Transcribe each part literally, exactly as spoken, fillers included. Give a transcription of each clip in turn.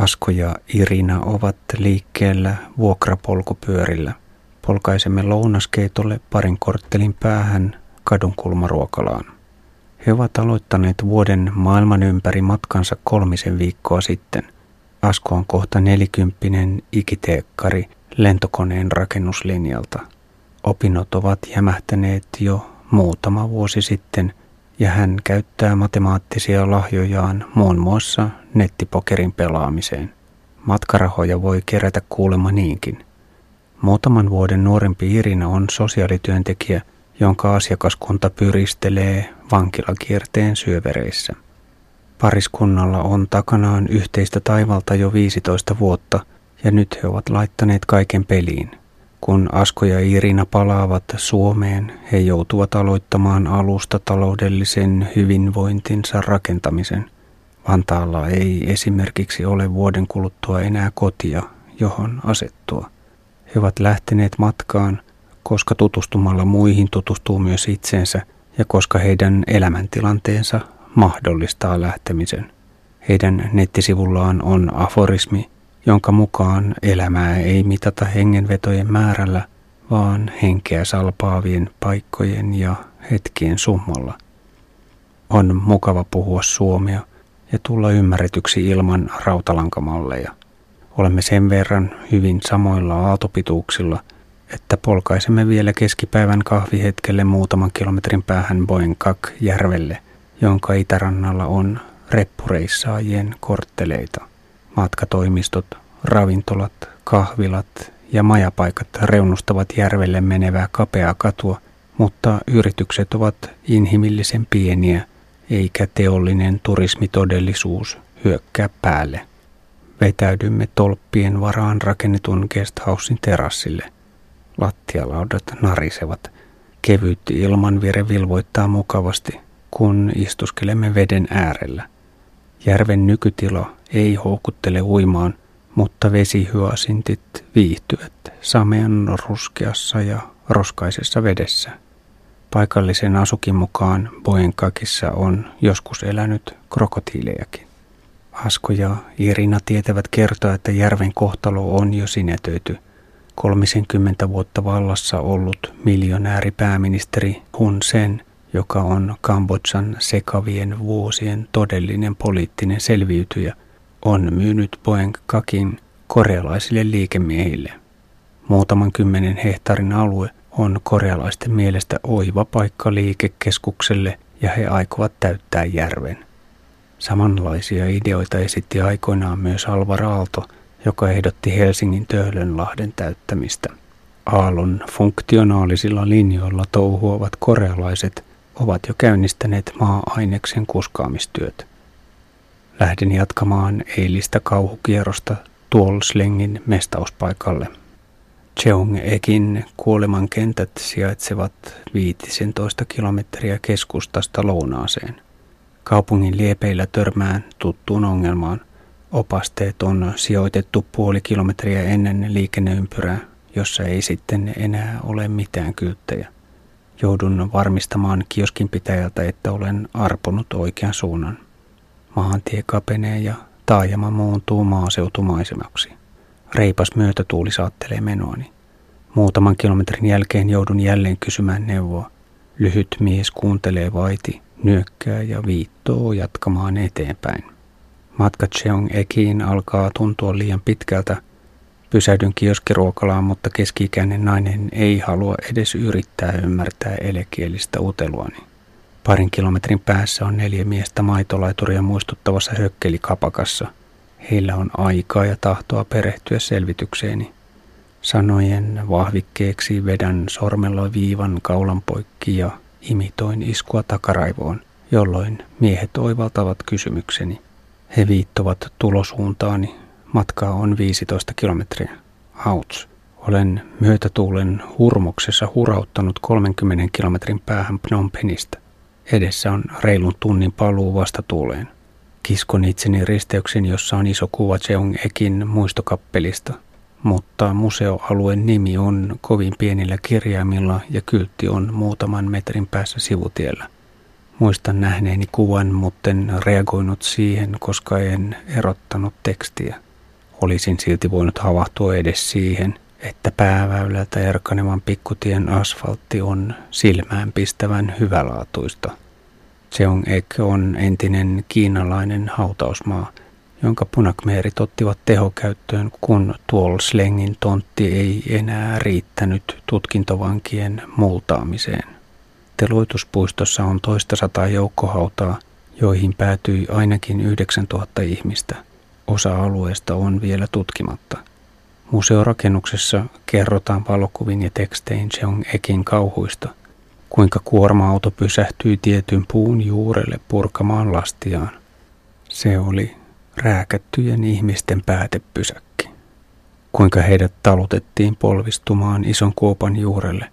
Asko ja Irina ovat liikkeellä vuokrapolkupyörillä. Polkaisemme lounaskeitolle parin korttelin päähän kadunkulmaruokalaan. He ovat aloittaneet vuoden maailman ympäri matkansa kolmisen viikkoa sitten. Asko on kohta nelikymppinen ikiteekkari lentokoneen rakennuslinjalta. Opinnot ovat jämähtäneet jo muutama vuosi sitten ja hän käyttää matemaattisia lahjojaan muun muassa nettipokerin pelaamiseen. Matkarahoja voi kerätä kuulemma niinkin. Muutaman vuoden nuorempi Irina on sosiaalityöntekijä, jonka asiakaskunta pyristelee vankilakierteen syövereissä. Pariskunnalla on takanaan yhteistä taivalta jo viisitoista vuotta ja nyt he ovat laittaneet kaiken peliin. Kun Asko ja Irina palaavat Suomeen, he joutuvat aloittamaan alusta taloudellisen hyvinvointinsa rakentamisen. Vantaalla ei esimerkiksi ole vuoden kuluttua enää kotia, johon asettua. He ovat lähteneet matkaan, koska tutustumalla muihin tutustuu myös itseensä ja koska heidän elämäntilanteensa mahdollistaa lähtemisen. Heidän nettisivullaan on aforismi, jonka mukaan elämää ei mitata hengenvetojen määrällä, vaan henkeä salpaavien paikkojen ja hetkien summalla. On mukava puhua suomea ja tulla ymmärretyksi ilman rautalankamalleja. Olemme sen verran hyvin samoilla aaltopituuksilla, että polkaisemme vielä keskipäivän kahvihetkelle muutaman kilometrin päähän Boeng Kak -järvelle, jonka itärannalla on reppureissaajien kortteleita. Matkatoimistot, ravintolat, kahvilat ja majapaikat reunustavat järvelle menevää kapeaa katua, mutta yritykset ovat inhimillisen pieniä, eikä teollinen turismitodellisuus hyökkää päälle. Vetäydymme tolppien varaan rakennetun guesthousen terassille. Lattialaudat narisevat. Kevyt ilmanvire vilvoittaa mukavasti, kun istuskelemme veden äärellä. Järven nykytila ei houkuttele uimaan, mutta vesihyasintit viihtyvät samean ruskeassa ja roskaisessa vedessä. Paikallisen asukin mukaan Boeng Kakissa on joskus elänyt krokotiilejäkin. Asko ja Irina tietävät kertoa, että järven kohtalo on jo sinetöity. kolmekymmentä vuotta vallassa ollut miljonääripääministeri Hun Sen, joka on Kambodžan sekavien vuosien todellinen poliittinen selviytyjä, on myynyt Boeng Kakin korealaisille liikemiehille. Muutaman kymmenen hehtaarin alue on korealaisten mielestä oiva paikka liikekeskukselle ja he aikovat täyttää järven. Samanlaisia ideoita esitti aikoinaan myös Alvar Aalto, joka ehdotti Helsingin Töölönlahden täyttämistä. Aallon funktionaalisilla linjoilla touhuavat korealaiset ovat jo käynnistäneet maa-aineksen kuskaamistyöt. Lähden jatkamaan eilistä kauhukierrosta Tuol Slengin mestauspaikalle. Choeng Ekin kuolemankentät sijaitsevat viisitoista kilometriä keskustasta lounaaseen. Kaupungin liepeillä törmään tuttuun ongelmaan. Opasteet on sijoitettu puoli kilometriä ennen liikenneympyrää, jossa ei sitten enää ole mitään kylttejä. Joudun varmistamaan kioskinpitäjältä, että olen arponut oikean suunnan. Maantie kapenee ja taajama muuntuu maaseutumaisemaksi. Reipas myötätuuli saattelee menoani. Muutaman kilometrin jälkeen joudun jälleen kysymään neuvoa. Lyhyt mies kuuntelee vaiti, nyökkää ja viittoo jatkamaan eteenpäin. Matka Choeng Ekiin alkaa tuntua liian pitkältä. Pysähdyn kioskiruokalaan, mutta keski-ikäinen nainen ei halua edes yrittää ymmärtää elekielistä uteluani. Parin kilometrin päässä on neljä miestä maitolaituria muistuttavassa hökkelikapakassa. Heillä on aikaa ja tahtoa perehtyä selvitykseeni. Sanojen vahvikkeeksi vedän sormella viivan kaulan poikki ja imitoin iskua takaraivoon, jolloin miehet oivaltavat kysymykseni. He viittovat tulosuuntaani. Matkaa on viisitoista kilometriä. Hauts. Olen myötätuulen hurmoksessa hurauttanut kolmenkymmenen kilometrin päähän Phnom Penhistä. Edessä on reilun tunnin paluu vastatuuleen. Kiskon itseni risteyksen, jossa on iso kuva Choeng Ekin muistokappelista, mutta museoalueen nimi on kovin pienillä kirjaimilla ja kyltti on muutaman metrin päässä sivutiellä. Muistan nähneeni kuvan, mutten reagoinut siihen, koska en erottanut tekstiä. olisin silti voinut havahtua edes siihen, että pääväylältä erkanevan pikkutien asfaltti on silmäänpistävän hyvälaatuista. Choeng Ek on entinen kiinalainen hautausmaa, jonka punakmeerit ottivat tehokäyttöön, kun Tuol Slengin tontti ei enää riittänyt tutkintovankien multaamiseen. Teloituspuistossa on toista sataa joukkohautaa, joihin päätyi ainakin yhdeksäntuhatta ihmistä. Osa alueesta on vielä tutkimatta. Museorakennuksessa kerrotaan valokuvin ja tekstein Choeng Ekin kauhuista, kuinka kuorma-auto pysähtyi tietyn puun juurelle purkamaan lastiaan. Se oli rääkättyjen ihmisten päätepysäkki. Kuinka heidät talutettiin polvistumaan ison kuopan juurelle.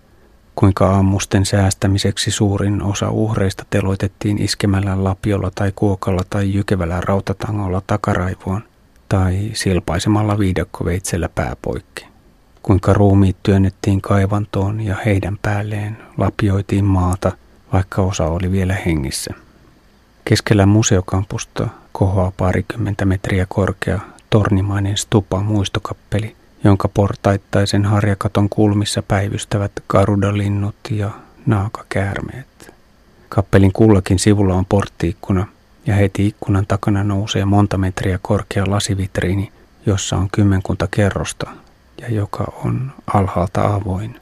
Kuinka ammusten säästämiseksi suurin osa uhreista teloitettiin iskemällä lapiolla tai kuokalla tai jykevällä rautatangolla takaraivoon tai silpaisemalla viidakkoveitsellä pääpoikki. Kuinka ruumiit työnnettiin kaivantoon ja heidän päälleen lapioitiin maata, vaikka osa oli vielä hengissä. Keskellä museokampusta kohoaa parikymmentä metriä korkea tornimainen stupa-muistokappeli, jonka portaittaisen harjakaton kulmissa päivystävät karudalinnut ja naakakäärmeet. Kappelin kullakin sivulla on porttiikkuna, ja heti ikkunan takana nousee monta metriä korkea lasivitriini, jossa on kymmenkunta kerrosta, ja joka on alhaalta avoin.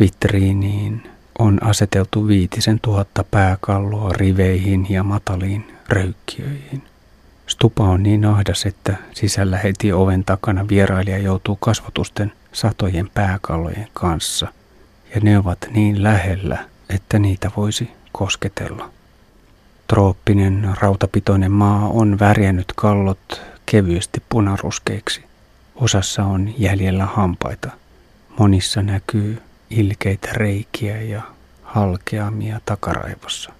Vitriiniin on aseteltu viitisen tuhatta pääkalloa riveihin ja mataliin röykkiöihin. Stupa on niin ahdas, että sisällä heti oven takana vierailija joutuu kasvotusten satojen pääkallojen kanssa, ja ne ovat niin lähellä, että niitä voisi kosketella. Trooppinen, rautapitoinen maa on värjännyt kallot kevyesti punaruskeiksi. Osassa on jäljellä hampaita. Monissa näkyy ilkeitä reikiä ja halkeamia takaraivossa.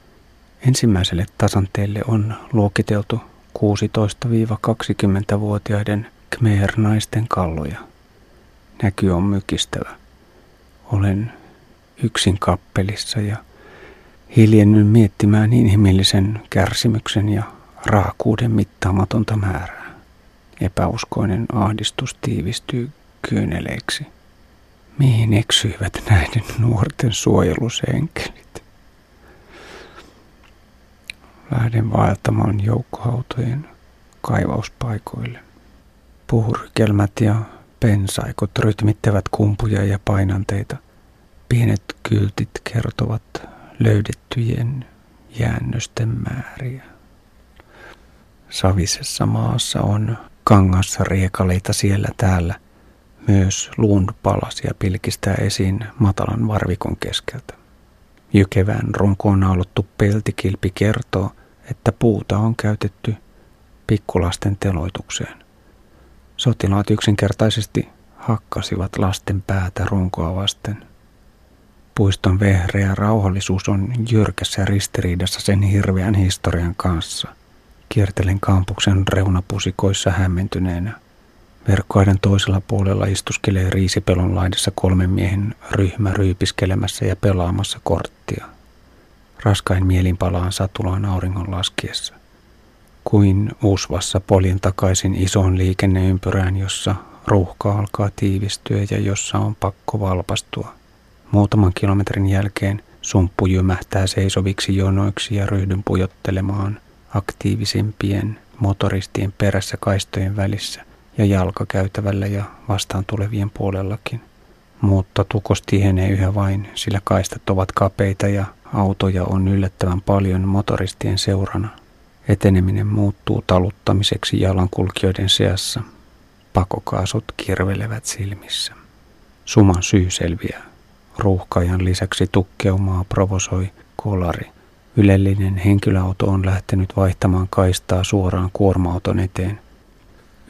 Ensimmäiselle tasanteelle on luokiteltu kuusitoista–kaksikymmentävuotiaiden khmer-naisten kalloja. Näky on mykistävä. Olen yksin kappelissa ja hiljennyn miettimään inhimillisen kärsimyksen ja raakuuden mittaamatonta määrää. Epäuskoinen ahdistus tiivistyy kyyneleiksi. Mihin eksyivät näiden nuorten suojelusenkelit? Lähden vaeltamaan joukkohautojen kaivauspaikoille. Puurykelmät ja pensaikot rytmittävät kumpuja ja painanteita. Pienet kyltit kertovat löydettyjen jäännösten määriä. Savisessa maassa on kangasriekaleita siellä täällä. Myös luun palasia pilkistää esiin matalan varvikon keskeltä. Jykevään runkoon naulottu peltikilpi kertoo, että puuta on käytetty pikkulasten teloitukseen. Sotilaat yksinkertaisesti hakkasivat lasten päätä runkoa vasten. Puiston vehreä rauhallisuus on jyrkässä ristiriidassa sen hirveän historian kanssa. Kiertelen kampuksen reunapusikoissa hämmentyneenä. Verkkoaidan toisella puolella istuskelee riisipelon laidassa kolmen miehen ryhmä ryypiskelemässä ja pelaamassa korttia. Raskain mielin palaan satulaan auringon laskiessa. Kuin usvassa poljen takaisin isoon liikenneympyrään, jossa ruuhka alkaa tiivistyä ja jossa on pakko valpastua. Muutaman kilometrin jälkeen sumppu jymähtää seisoviksi jonoiksi ja ryhdyn pujottelemaan aktiivisempien motoristien perässä kaistojen välissä ja jalkakäytävällä ja vastaan tulevien puolellakin. Mutta tukos tihenee yhä vain, sillä kaistat ovat kapeita ja autoja on yllättävän paljon motoristien seurana. Eteneminen muuttuu taluttamiseksi jalankulkijoiden seassa. Pakokaasut kirvelevät silmissä. Suman syy selviää. Ruuhkaajan lisäksi tukkeumaa provosoi kolari. Ylellinen henkilöauto on lähtenyt vaihtamaan kaistaa suoraan kuorma-auton eteen.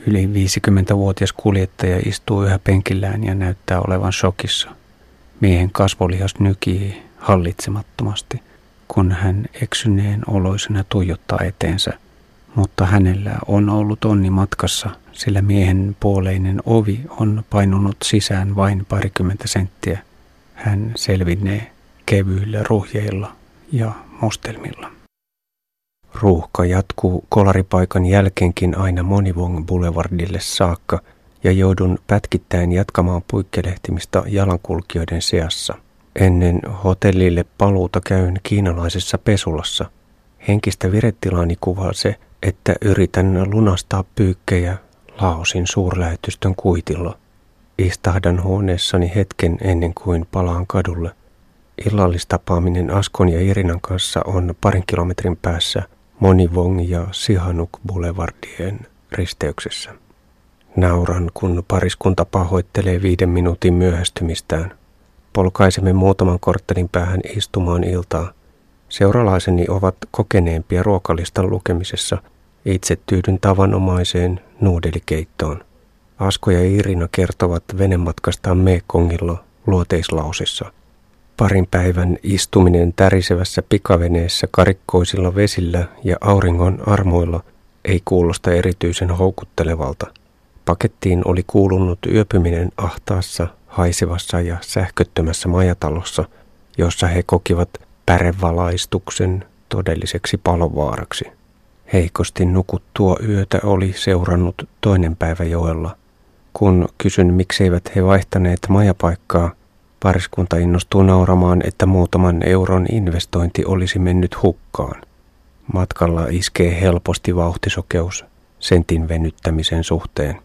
Yli viisikymmentävuotias kuljettaja istuu yhä penkillään ja näyttää olevan shokissa. Miehen kasvolihas nykii hallitsemattomasti, kun hän eksyneen oloisena tuijottaa eteensä. Mutta hänellä on ollut onni matkassa, sillä miehen puoleinen ovi on painunut sisään vain parikymmentä senttiä. Hän selvinnee kevyillä ruhjeilla ja mustelmilla. Ruuhka jatkuu kolaripaikan jälkeenkin aina Monivong Boulevardille saakka ja joudun pätkittäin jatkamaan puikkelehtimistä jalankulkijoiden seassa. Ennen hotellille paluuta käyn kiinalaisessa pesulassa. Henkistä viretilaani kuvaa se, että yritän lunastaa pyykkejä Laosin suurlähetystön kuitilla. Istahdan huoneessani hetken ennen kuin palaan kadulle. Illallistapaaminen Askon ja Irinan kanssa on parin kilometrin päässä Monivong ja Sihanuk Boulevardien risteyksessä. Nauran, kun pariskunta pahoittelee viiden minuutin myöhästymistään. Polkaisemme muutaman korttelin päähän istumaan iltaa. Seuralaiseni ovat kokeneempia ruokalistan lukemisessa. Itse tyydyn tavanomaiseen nuudelikeittoon. Asko ja Irina kertovat venematkastaan Mekongilla luoteislausissa. Parin päivän istuminen tärisevässä pikaveneessä karikkoisilla vesillä ja auringon armoilla ei kuulosta erityisen houkuttelevalta. Pakettiin oli kuulunut yöpyminen ahtaassa, haisevassa ja sähköttömässä majatalossa, jossa he kokivat pärevalaistuksen todelliseksi palovaaraksi. Heikosti nukuttua yötä oli seurannut toinen päivä joella. Kun kysyn, mikseivät he vaihtaneet majapaikkaa, pariskunta innostuu nauramaan, että muutaman euron investointi olisi mennyt hukkaan. Matkalla iskee helposti vauhtisokeus sentin venyttämisen suhteen.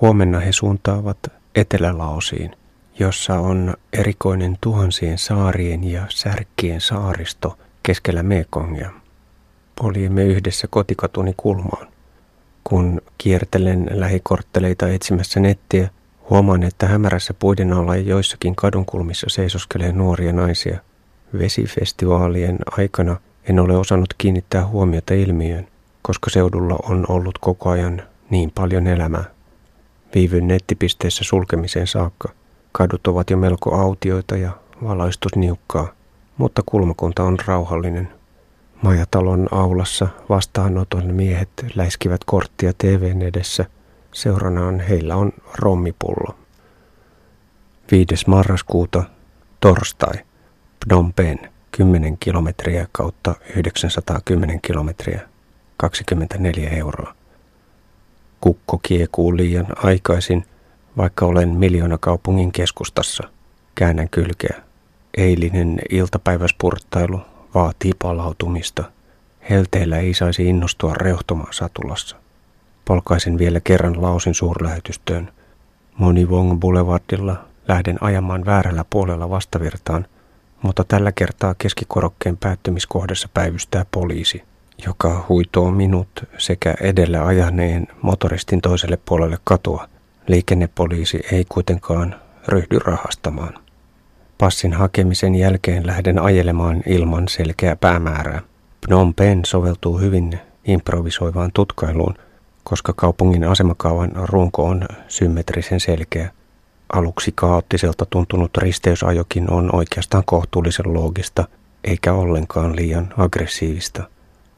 Huomenna he suuntaavat Etelä-Laosiin, jossa on erikoinen tuhansien saarien ja särkkien saaristo keskellä Mekongia. Olimme yhdessä kotikatuni kulmaan. Kun kiertelen lähikortteleita etsimässä nettiä, huomaan, että hämärässä puiden alla ja joissakin kadunkulmissa seisoskelee nuoria naisia. Vesifestivaalien aikana en ole osannut kiinnittää huomiota ilmiöön, koska seudulla on ollut koko ajan niin paljon elämää. Viivyn nettipisteessä sulkemiseen saakka. Kadut ovat jo melko autioita ja valaistus niukkaa, mutta kulmakunta on rauhallinen. Majatalon aulassa vastaanoton miehet läiskivät korttia T V:n edessä. Seuranaan heillä on rommipullo. viides marraskuuta, torstai, Phnom Penh, kymmenen kilometriä kautta yhdeksänsataakymmenen kilometriä, kaksikymmentäneljä euroa. Kukko kiekuu liian aikaisin, vaikka olen miljoonakaupungin keskustassa. Käännän kylkeä. Eilinen iltapäiväspurttailu vaatii palautumista. Helteillä ei saisi innostua reuhtomaan satulassa. Polkaisin vielä kerran Laosin suurlähetystöön. Monivong Boulevardilla lähden ajamaan väärällä puolella vastavirtaan, mutta tällä kertaa keskikorokkeen päättymiskohdassa päivystää poliisi, joka huitoo minut sekä edellä ajaneen motoristin toiselle puolelle katua. Liikennepoliisi ei kuitenkaan ryhdy rahastamaan. Passin hakemisen jälkeen lähden ajelemaan ilman selkeää päämäärää. Phnom Penh soveltuu hyvin improvisoivaan tutkailuun, koska kaupungin asemakaavan runko on symmetrisen selkeä. Aluksi kaoottiselta tuntunut risteysajokin on oikeastaan kohtuullisen loogista, eikä ollenkaan liian aggressiivista.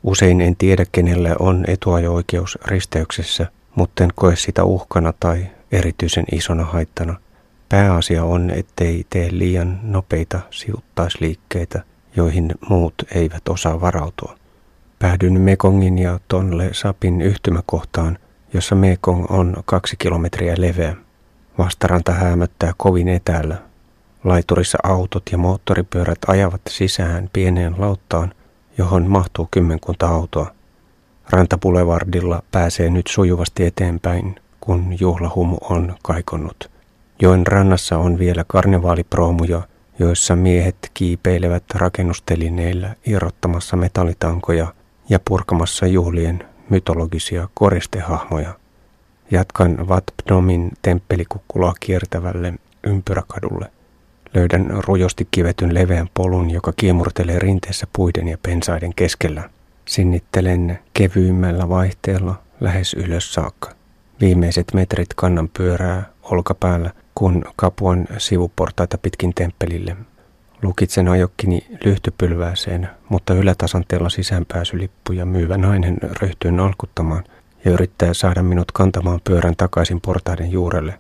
Usein en tiedä, kenellä on etuajo-oikeus risteyksessä, mutta en koe sitä uhkana tai erityisen isona haittana. Pääasia on, ettei tee liian nopeita siuttaisliikkeitä, joihin muut eivät osaa varautua. Päädyn Mekongin ja Tonle Sapin yhtymäkohtaan, jossa Mekong on kaksi kilometriä leveä. Vastaranta häämöttää kovin etäällä. Laiturissa autot ja moottoripyörät ajavat sisään pieneen lauttaan, johon mahtuu kymmenkunta autoa. Rantabulevardilla pääsee nyt sujuvasti eteenpäin, kun juhlahumu on kaikonnut. Joen rannassa on vielä karnevaaliproomuja, joissa miehet kiipeilevät rakennustelineillä irrottamassa metallitankoja ja purkamassa juhlien mytologisia koristehahmoja. Jatkan Wat Phnomin temppelikukkulaa kiertävälle ympyräkadulle. Löydän rujosti kivetyn leveän polun, joka kiemurtelee rinteessä puiden ja pensaiden keskellä. Sinnittelen kevyimmällä vaihteella lähes ylös saakka. Viimeiset metrit kannan pyörää olkapäällä, kun kapuan sivuportaita pitkin temppelille. Lukitsen ajokkini lyhtypylvääseen, mutta ylätasanteella sisäänpääsylippuja myyvä nainen ryhtyy nalkuttamaan ja yrittää saada minut kantamaan pyörän takaisin portaiden juurelle.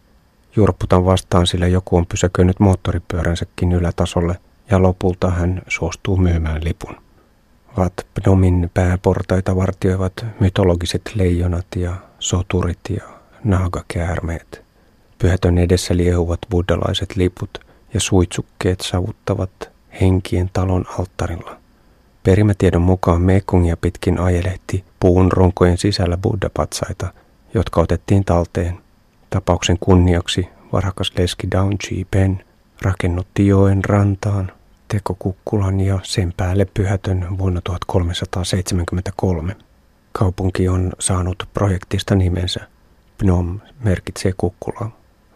Juurputan vastaan, sillä joku on pysäköinyt moottoripyöränsäkin ylätasolle, ja lopulta hän suostuu myymään lipun. Wat Phnomin pääportaita vartioivat mytologiset leijonat ja soturit ja naagakäärmeet. Pyhätön edessä liehuvat buddhalaiset liput ja suitsukkeet savuttavat henkien talon alttarilla. Perimätiedon mukaan Mekongia pitkin ajelehti puun runkojen sisällä buddhapatsaita, jotka otettiin talteen. Tapauksen kunniaksi varakas leski Daun Chi Pen rakennutti joen rantaan tekokukkulan ja sen päälle pyhätön vuonna tuhatkolmesataaseitsemänkymmentäkolme. Kaupunki on saanut projektista nimensä. Phnom merkitsee kukkulaa.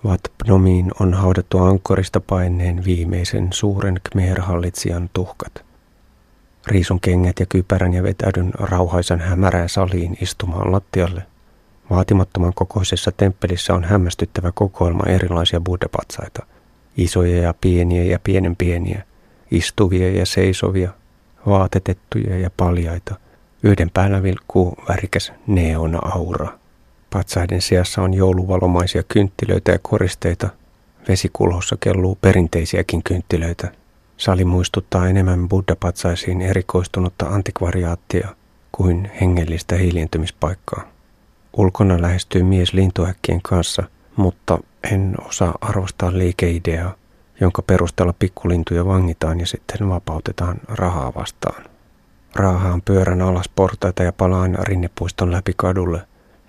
Wat Phnomiin on haudattu Angkorista paenneen viimeisen suuren Khmer-hallitsijan tuhkat. Riisun kengät ja kypärän ja vetäydyn rauhaisan hämärään saliin istumaan lattialle. Vaatimattoman kokoisessa temppelissä on hämmästyttävä kokoelma erilaisia buddhapatsaita. Isoja ja pieniä ja pienen pieniä. Istuvia ja seisovia. Vaatetettuja ja paljaita. Yhden päällä vilkkuu värikäs neona-aura. Patsaiden seassa on jouluvalomaisia kynttilöitä ja koristeita. Vesikulhossa kelluu perinteisiäkin kynttilöitä. Sali muistuttaa enemmän buddhapatsaisiin erikoistunutta antikvariaattia kuin hengellistä hiljentymispaikkaa. Ulkona lähestyy mies lintuhäkkien kanssa, mutta en osaa arvostaa liikeideaa, jonka perusteella pikkulintuja vangitaan ja sitten vapautetaan rahaa vastaan. Raahaan pyörän alas portaita ja palaan rinnepuiston läpi kadulle.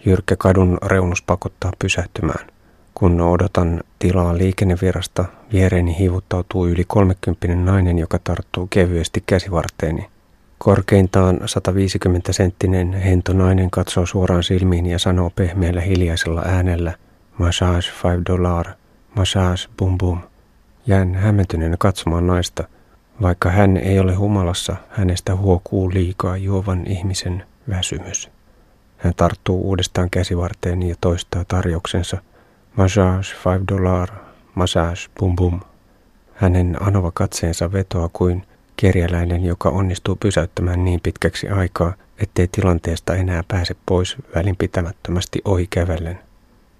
Jyrkkä kadun reunus pakottaa pysähtymään. Kun odotan tilaa liikennevirasta, viereeni hivuttautuu yli kolmekymppinen nainen, joka tarttuu kevyesti käsivarteeni. Korkeintaan sataviisikymmentä senttinen hentonainen katsoo suoraan silmiin ja sanoo pehmeällä hiljaisella äänellä "Massage five dollar, massage bum bum". Jään hämmentyneenä katsomaan naista. Vaikka hän ei ole humalassa, hänestä huokuu liikaa juovan ihmisen väsymys. Hän tarttuu uudestaan käsivarteeni ja toistaa tarjouksensa. Massage, five dollar, massage, bum bum. Hänen anova katseensa vetoaa kuin kerjäläinen, joka onnistuu pysäyttämään niin pitkäksi aikaa, ettei tilanteesta enää pääse pois välinpitämättömästi ohi kävellen.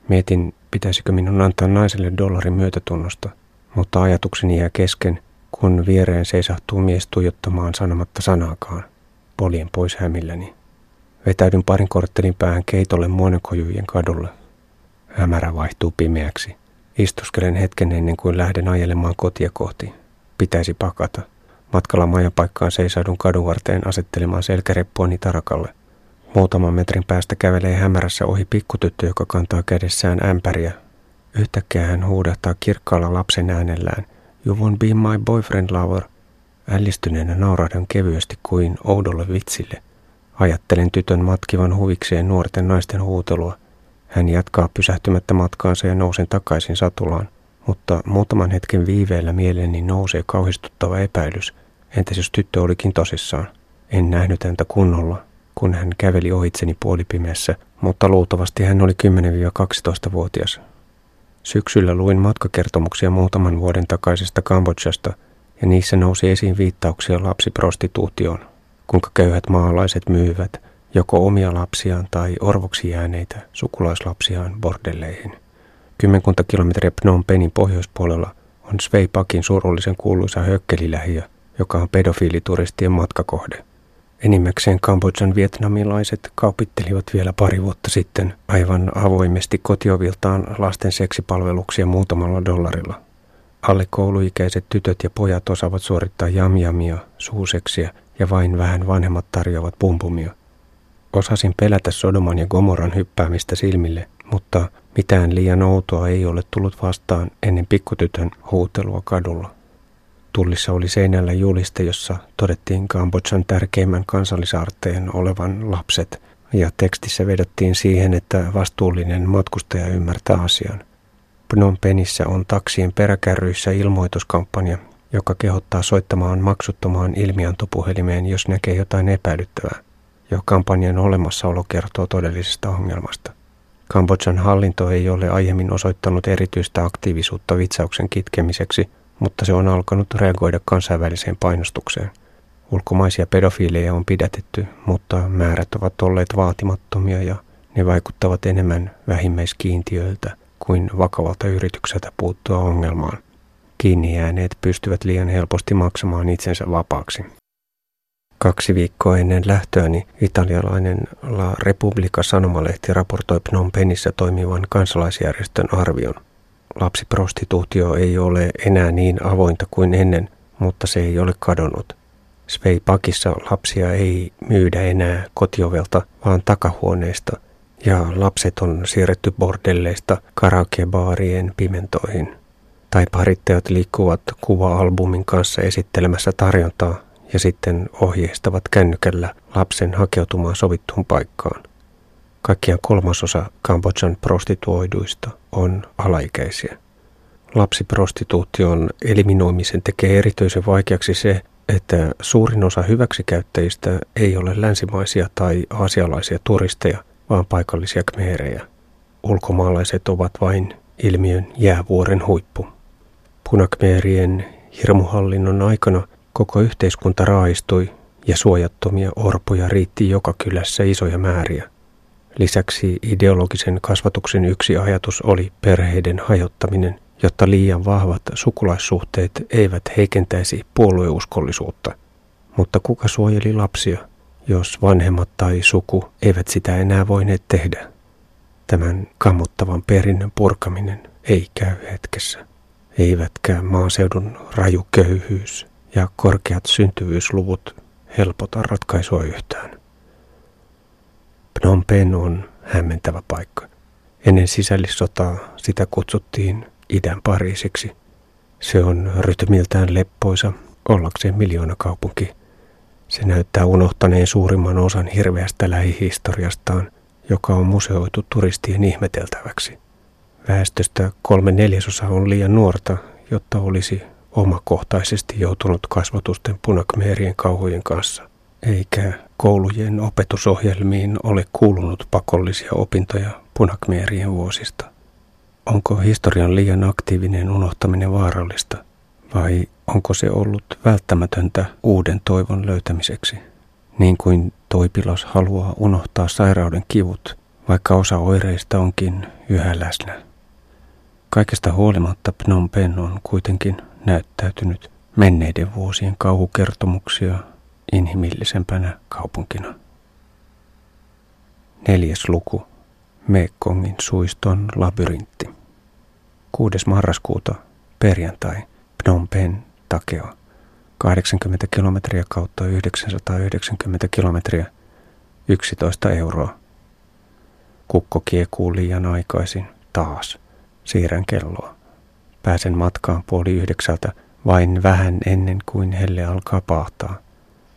Mietin, pitäisikö minun antaa naiselle dollarin myötätunnosta, mutta ajatukseni jää kesken, kun viereen seisahtuu mies tuijottamaan sanomatta sanaakaan. Poljen pois hämilläni. Vetäydyn parin korttelin päähän keitolle muonenkojujen kadulle. Hämärä vaihtuu pimeäksi. Istuskelen hetken ennen kuin lähden ajelemaan kotia kohti. Pitäisi pakata. Matkalla majapaikkaan seisaudun kadun varteen asettelemaan selkäreppuani tarakalle. Muutaman metrin päästä kävelee hämärässä ohi pikkutyttö, joka kantaa kädessään ämpäriä. Yhtäkkiä hän huudahtaa kirkkaalla lapsen äänellään. You won't be my boyfriend lover. Ällistyneenä naurahdan kevyesti kuin oudolle vitsille. Ajattelen tytön matkivan huvikseen nuorten naisten huutelua. Hän jatkaa pysähtymättä matkaansa ja nousen takaisin satulaan, mutta muutaman hetken viiveellä mieleeni nousee kauhistuttava epäilys. Entäs jos tyttö olikin tosissaan? En nähnyt häntä kunnolla, kun hän käveli ohitseni puolipimeässä, mutta luultavasti hän oli kymmenen-kaksitoistavuotias. Syksyllä luin matkakertomuksia muutaman vuoden takaisesta Kambodžasta ja niissä nousi esiin viittauksia lapsiprostituutioon. Kuinka köyhät maalaiset myyvät joko omia lapsiaan tai orvoksi jääneitä sukulaislapsiaan bordelleihin. Kymmenkunta kilometriä Phnom Penin pohjoispuolella on Sveipakin surullisen kuuluisa hökkelilähiö, joka on pedofiilituristien matkakohde. Enimmäkseen Kambodžan vietnamilaiset kaupittelivat vielä pari vuotta sitten aivan avoimesti kotioviltaan lasten seksipalveluksia muutamalla dollarilla. Alle kouluikäiset tytöt ja pojat osaavat suorittaa jamjamia, suuseksiä ja vain vähän vanhemmat tarjoavat pumpumia. Osasin pelätä Sodoman ja Gomoran hyppäämistä silmille, mutta mitään liian outoa ei ole tullut vastaan ennen pikkutytön huutelua kadulla. Tullissa oli seinällä juliste, jossa todettiin Kambodžan tärkeimmän kansallisaarteen olevan lapset, ja tekstissä vedottiin siihen, että vastuullinen matkustaja ymmärtää asian. Phnom Penhissä on taksien peräkärryissä ilmoituskampanja, joka kehottaa soittamaan maksuttomaan ilmiantopuhelimeen, jos näkee jotain epäilyttävää. Jo kampanjan olemassaolo kertoo todellisesta ongelmasta. Kambodžan hallinto ei ole aiemmin osoittanut erityistä aktiivisuutta vitsauksen kitkemiseksi, mutta se on alkanut reagoida kansainväliseen painostukseen. Ulkomaisia pedofiileja on pidätetty, mutta määrät ovat olleet vaatimattomia ja ne vaikuttavat enemmän vähimmäiskiintiöiltä kuin vakavalta yritykseltä puuttua ongelmaan. Kiinni jääneet pystyvät liian helposti maksamaan itsensä vapaaksi. Kaksi viikkoa ennen lähtöäni italialainen La Repubblica -sanomalehti raportoi Phnom Penhissä toimivan kansalaisjärjestön arvion. Lapsiprostituutio ei ole enää niin avointa kuin ennen, mutta se ei ole kadonnut. Sveipakissa lapsia ei myydä enää kotiovelta, vaan takahuoneista, ja lapset on siirretty bordelleista karaokebaarien pimentoihin. Tai parittajat liikkuvat kuva-albumin kanssa esittelemässä tarjontaa ja sitten ohjeistavat kännykällä lapsen hakeutumaan sovittuun paikkaan. Kaikkiaan kolmasosa Kambodžan prostituoiduista on alaikäisiä. Lapsiprostituution eliminoimisen tekee erityisen vaikeaksi se, että suurin osa hyväksikäyttäjistä ei ole länsimaisia tai aasialaisia turisteja, vaan paikallisia khmerejä. Ulkomaalaiset ovat vain ilmiön jäävuoren huippu. Punakhmerien hirmuhallinnon aikana koko yhteiskunta raaistui ja suojattomia orpoja riitti joka kylässä isoja määriä. Lisäksi ideologisen kasvatuksen yksi ajatus oli perheiden hajottaminen, jotta liian vahvat sukulaissuhteet eivät heikentäisi puolueuskollisuutta. Mutta kuka suojeli lapsia, jos vanhemmat tai suku eivät sitä enää voineet tehdä? Tämän kammottavan perinnön purkaminen ei käy hetkessä. Eivätkä maaseudun raju köyhyys ja korkeat syntyvyysluvut helpota ratkaisua yhtään. Phnom Penh on hämmentävä paikka. Ennen sisällissotaa sitä kutsuttiin idän Pariisiksi. Se on rytmiltään leppoisa, ollakseen miljoonakaupunki. Se näyttää unohtaneen suurimman osan hirveästä lähihistoriastaan, joka on museoitu turistien ihmeteltäväksi. Väestöstä kolme neljäsosa on liian nuorta, jotta olisi omakohtaisesti joutunut kasvatusten punakhmerien kauhujen kanssa, eikä koulujen opetusohjelmiin ole kuulunut pakollisia opintoja punakhmerien vuosista. Onko historian liian aktiivinen unohtaminen vaarallista, vai onko se ollut välttämätöntä uuden toivon löytämiseksi? Niin kuin toipilas haluaa unohtaa sairauden kivut, vaikka osa oireista onkin yhä läsnä. Kaikesta huolimatta Phnom Penh on kuitenkin näyttäytynyt menneiden vuosien kauhukertomuksia inhimillisempänä kaupunkina. Neljäs luku. Mekongin suiston labyrintti. kuudes marraskuuta, perjantai, Phnom Penh, Takeo. kahdeksankymmentä kilometriä kautta yhdeksänsataayhdeksänkymmentä kilometriä, yksitoista euroa. Kukko kiekuu liian aikaisin, taas. Siirrän kelloa. Pääsen matkaan puoli yhdeksältä, vain vähän ennen kuin helle alkaa paahtaa.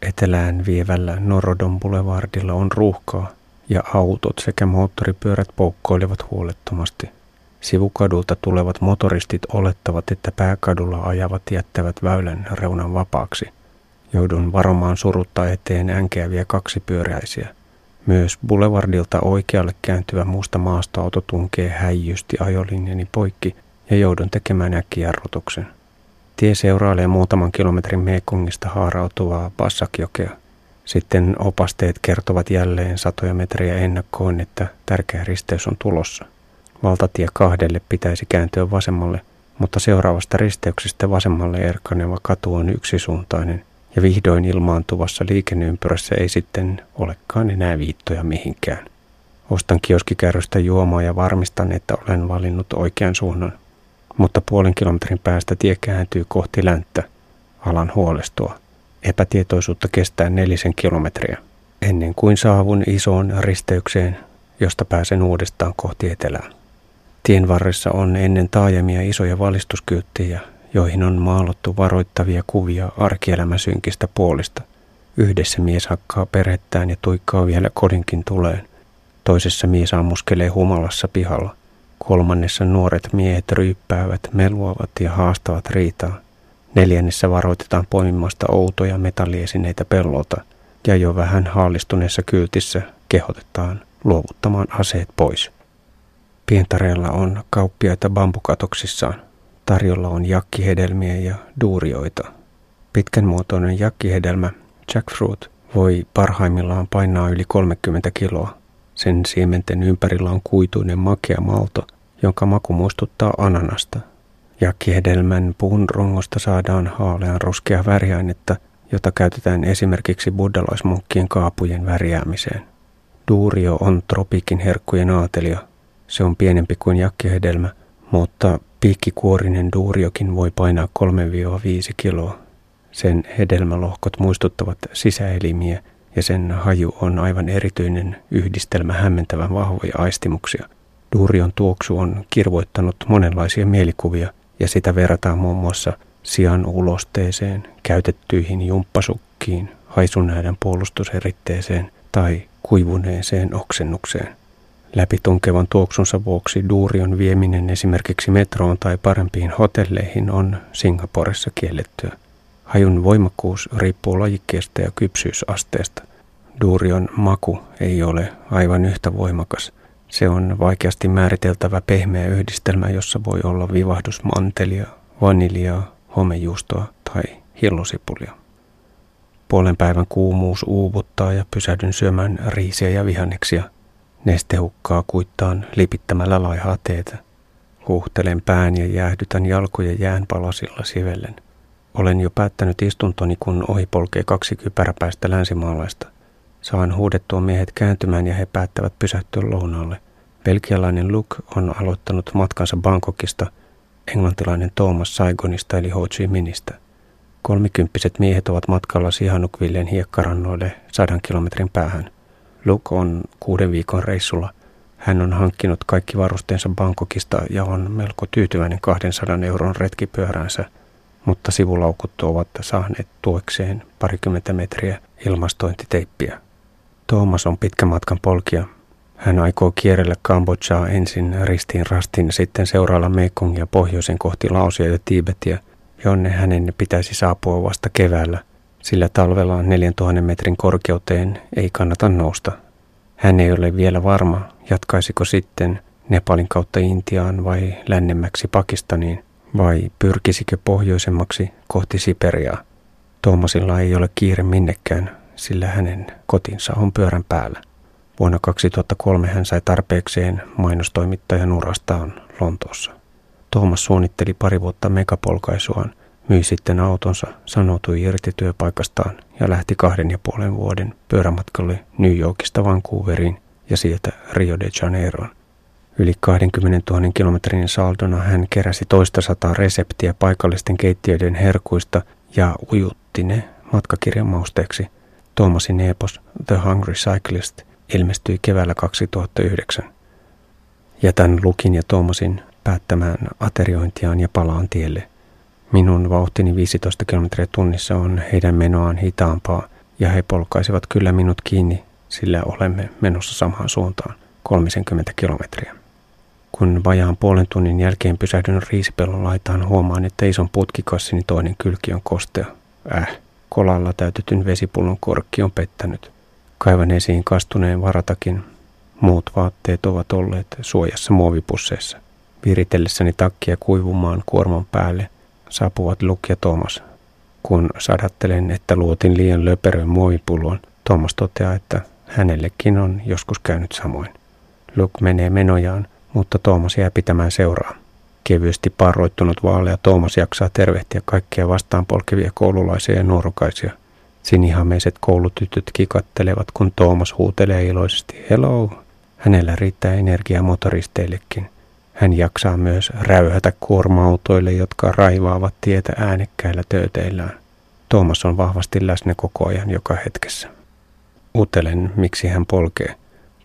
Etelään vievällä Norodom Boulevardilla on ruuhkaa, ja autot sekä moottoripyörät poukkoilevat huolettomasti. Sivukadulta tulevat motoristit olettavat, että pääkadulla ajavat jättävät väylän reunan vapaaksi. Joudun varomaan surutta eteen änkeäviä kaksipyöräisiä. Myös boulevardilta oikealle kääntyvä musta maastoauto tunkee häijysti ajolinjani poikki ja joudun tekemään äkkijarrutuksen. Tie seurailee muutaman kilometrin Mekongista haarautuvaa Bassakjokea. Sitten opasteet kertovat jälleen satoja metriä ennakkoon, että tärkeä risteys on tulossa. Valtatie kahdelle pitäisi kääntyä vasemmalle, mutta seuraavasta risteyksestä vasemmalle erkaneva katu on yksisuuntainen, ja vihdoin ilmaantuvassa liikenneympyrässä ei sitten olekaan enää viittoja mihinkään. Ostan kioskikärrystä juomaa ja varmistan, että olen valinnut oikean suunnan. Mutta puolen kilometrin päästä tie kääntyy kohti länttä. Alan huolestua. Epätietoisuutta kestää nelisen kilometriä, ennen kuin saavun isoon risteykseen, josta pääsen uudestaan kohti etelää. Tien varressa on ennen taajamia isoja valistuskyyttejä, joihin on maalattu varoittavia kuvia arkielämän synkistä puolista. Yhdessä mies hakkaa perhettään ja tuikkaa vielä kodinkin tuleen. Toisessa mies ammuskelee humalassa pihalla. Kolmannessa nuoret miehet ryyppäävät, meluavat ja haastavat riitaa. Neljännessä varoitetaan poimimasta outoja metalliesineitä pellolta, ja jo vähän haalistuneessa kyltissä kehotetaan luovuttamaan aseet pois. Pientareella on kauppiaita bambukatoksissaan. Tarjolla on jakkihedelmiä ja duurioita. Pitkänmuotoinen jakkihedelmä, jackfruit, voi parhaimmillaan painaa yli kolmekymmentä kiloa. Sen siementen ympärillä on kuituinen makea malto, jonka maku muistuttaa ananasta. Jakkihedelmän puun rungosta saadaan haalean ruskea väriainetta, jota käytetään esimerkiksi buddhalaismunkkien kaapujen värjäämiseen. Duurio on tropiikin herkkujen aatelia. Se on pienempi kuin jakkihedelmä, mutta piikkikuorinen duuriokin voi painaa kolmesta viiteen kiloa. Sen hedelmälohkot muistuttavat sisäelimiä ja sen haju on aivan erityinen yhdistelmä hämmentävän vahvoja aistimuksia. Duurion tuoksu on kirvoittanut monenlaisia mielikuvia ja sitä verrataan muun muassa sian ulosteeseen, käytettyihin jumppasukkiin, haisunäädän puolustuseritteeseen tai kuivuneeseen oksennukseen. Läpitunkevan tuoksunsa vuoksi duurion vieminen esimerkiksi metroon tai parempiin hotelleihin on Singaporessa kiellettyä. Hajun voimakkuus riippuu lajikkeesta ja kypsyysasteesta. Duurion maku ei ole aivan yhtä voimakas. Se on vaikeasti määriteltävä pehmeä yhdistelmä, jossa voi olla vivahdusmantelia, vaniljaa, homejuustoa tai hillosipulia. Puolen päivän kuumuus uuvuttaa ja pysähdyn syömään riisiä ja vihanneksia. Nestehukkaa kuittaan lipittämällä laihaa teetä. Huuhtelen pään ja jäähdytän jalkoja jäänpalasilla sivellen. Olen jo päättänyt istuntoni, kun ohi polkee kaksi kypäräpäistä länsimaalaista. Saan huudettua miehet kääntymään ja he päättävät pysähtyä lounaalle. Belgialainen Luke on aloittanut matkansa Bangkokista, englantilainen Thomas Saigonista eli Ho Chi Minhistä. Kolmikymppiset miehet ovat matkalla Sihanukvillen hiekkarannoille sadan kilometrin päähän. Luke on kuuden viikon reissulla. Hän on hankkinut kaikki varusteensa Bangkokista ja on melko tyytyväinen kahdensadan euron retkipyöräänsä, mutta sivulaukut ovat saaneet tuekseen parikymmentä metriä ilmastointiteippiä. Thomas on pitkän matkan polkija. Hän aikoo kierrellä Kambodžaa ensin ristiin rastin, sitten seurailla Mekongia pohjoisen kohti Laosia ja Tibetiä, jonne hänen pitäisi saapua vasta keväällä, sillä talvella neljäntuhannen metrin korkeuteen ei kannata nousta. Hän ei ole vielä varma, jatkaisiko sitten Nepalin kautta Intiaan vai lännemmäksi Pakistaniin, vai pyrkisikö pohjoisemmaksi kohti Siperiaa. Thomasilla ei ole kiire minnekään, sillä hänen kotinsa on pyörän päällä. Vuonna kaksituhattakolme hän sai tarpeekseen mainostoimittajan urastaan Lontoossa. Thomas suunnitteli pari vuotta megapolkaisuaan, myi sitten autonsa, sanoutui irti työpaikastaan ja lähti kahden ja puolen vuoden pyörämatkalle New Yorkista Vancouveriin ja sieltä Rio de Janeiroon. Yli kaksikymmentätuhatta kilometrin saldona hän keräsi toista sataa reseptiä paikallisten keittiöiden herkuista ja ujutti ne matkakirjan mausteeksi. Thomasin epos The Hungry Cyclist ilmestyi keväällä kaksituhattayhdeksän. Jätän Lukin ja Thomasin päättämään ateriointiaan ja palaan tielle. Minun vauhtini viisitoista kilometriä tunnissa on heidän menoaan hitaampaa ja he polkaisivat kyllä minut kiinni, sillä olemme menossa samaan suuntaan, kolmekymmentä kilometriä. Kun vajaan puolen tunnin jälkeen pysähdyn riisipellon laitaan, huomaan, että ison putkikassini toinen kylki on kostea. Äh, kolalla täytetyn vesipullon korkki on pettänyt. Kaivan esiin kastuneen varatakin. Muut vaatteet ovat olleet suojassa muovipusseissa. Viritellessäni takkia kuivumaan kuorman päälle saapuvat Luke ja Thomas. Kun sadattelen, että luotin liian löperön muovipulloon, Thomas toteaa, että hänellekin on joskus käynyt samoin. Luke menee menojaan, mutta Thomas jää pitämään seuraa. Kevyesti parroittunut vaalea Thomas jaksaa tervehtiä kaikkia vastaan polkevia koululaisia ja nuorukaisia. Sinihameiset koulutytöt kikattelevat, kun Thomas huutelee iloisesti hello. Hänellä riittää energiaa motoristeillekin. Hän jaksaa myös räyhätä kuorma-autoille, jotka raivaavat tietä äänekkäillä tööteillään. Thomas on vahvasti läsnä koko ajan joka hetkessä. Utelen, miksi hän polkee.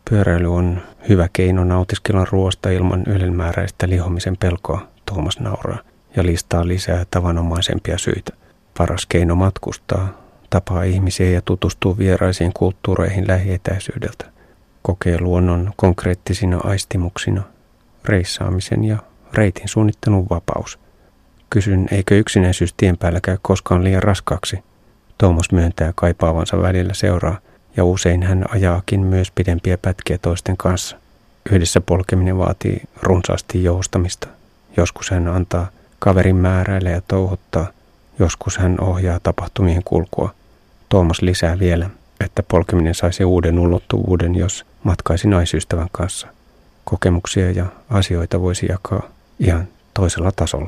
Pyöräily on hyvä keino nautiskella ruoasta ilman ylenmääräistä lihomisen pelkoa, Thomas nauraa, ja listaa lisää tavanomaisempia syitä. Paras keino matkustaa, tapaa ihmisiä ja tutustuu vieraisiin kulttuureihin lähietäisyydeltä. Kokee luonnon konkreettisina aistimuksina, reissaamisen ja reitin suunnittelun vapaus. Kysyn, eikö yksinäisyys tien päällä käy koskaan liian raskaaksi. Thomas myöntää kaipaavansa välillä seuraa, ja usein hän ajaakin myös pidempiä pätkiä toisten kanssa. Yhdessä polkeminen vaatii runsaasti joustamista. Joskus hän antaa kaverin määräillä ja touhottaa. Joskus hän ohjaa tapahtumien kulkua. Thomas lisää vielä, että polkeminen saisi uuden ulottuvuuden, jos matkaisi naisystävän kanssa. Kokemuksia ja asioita voisi jakaa ihan toisella tasolla.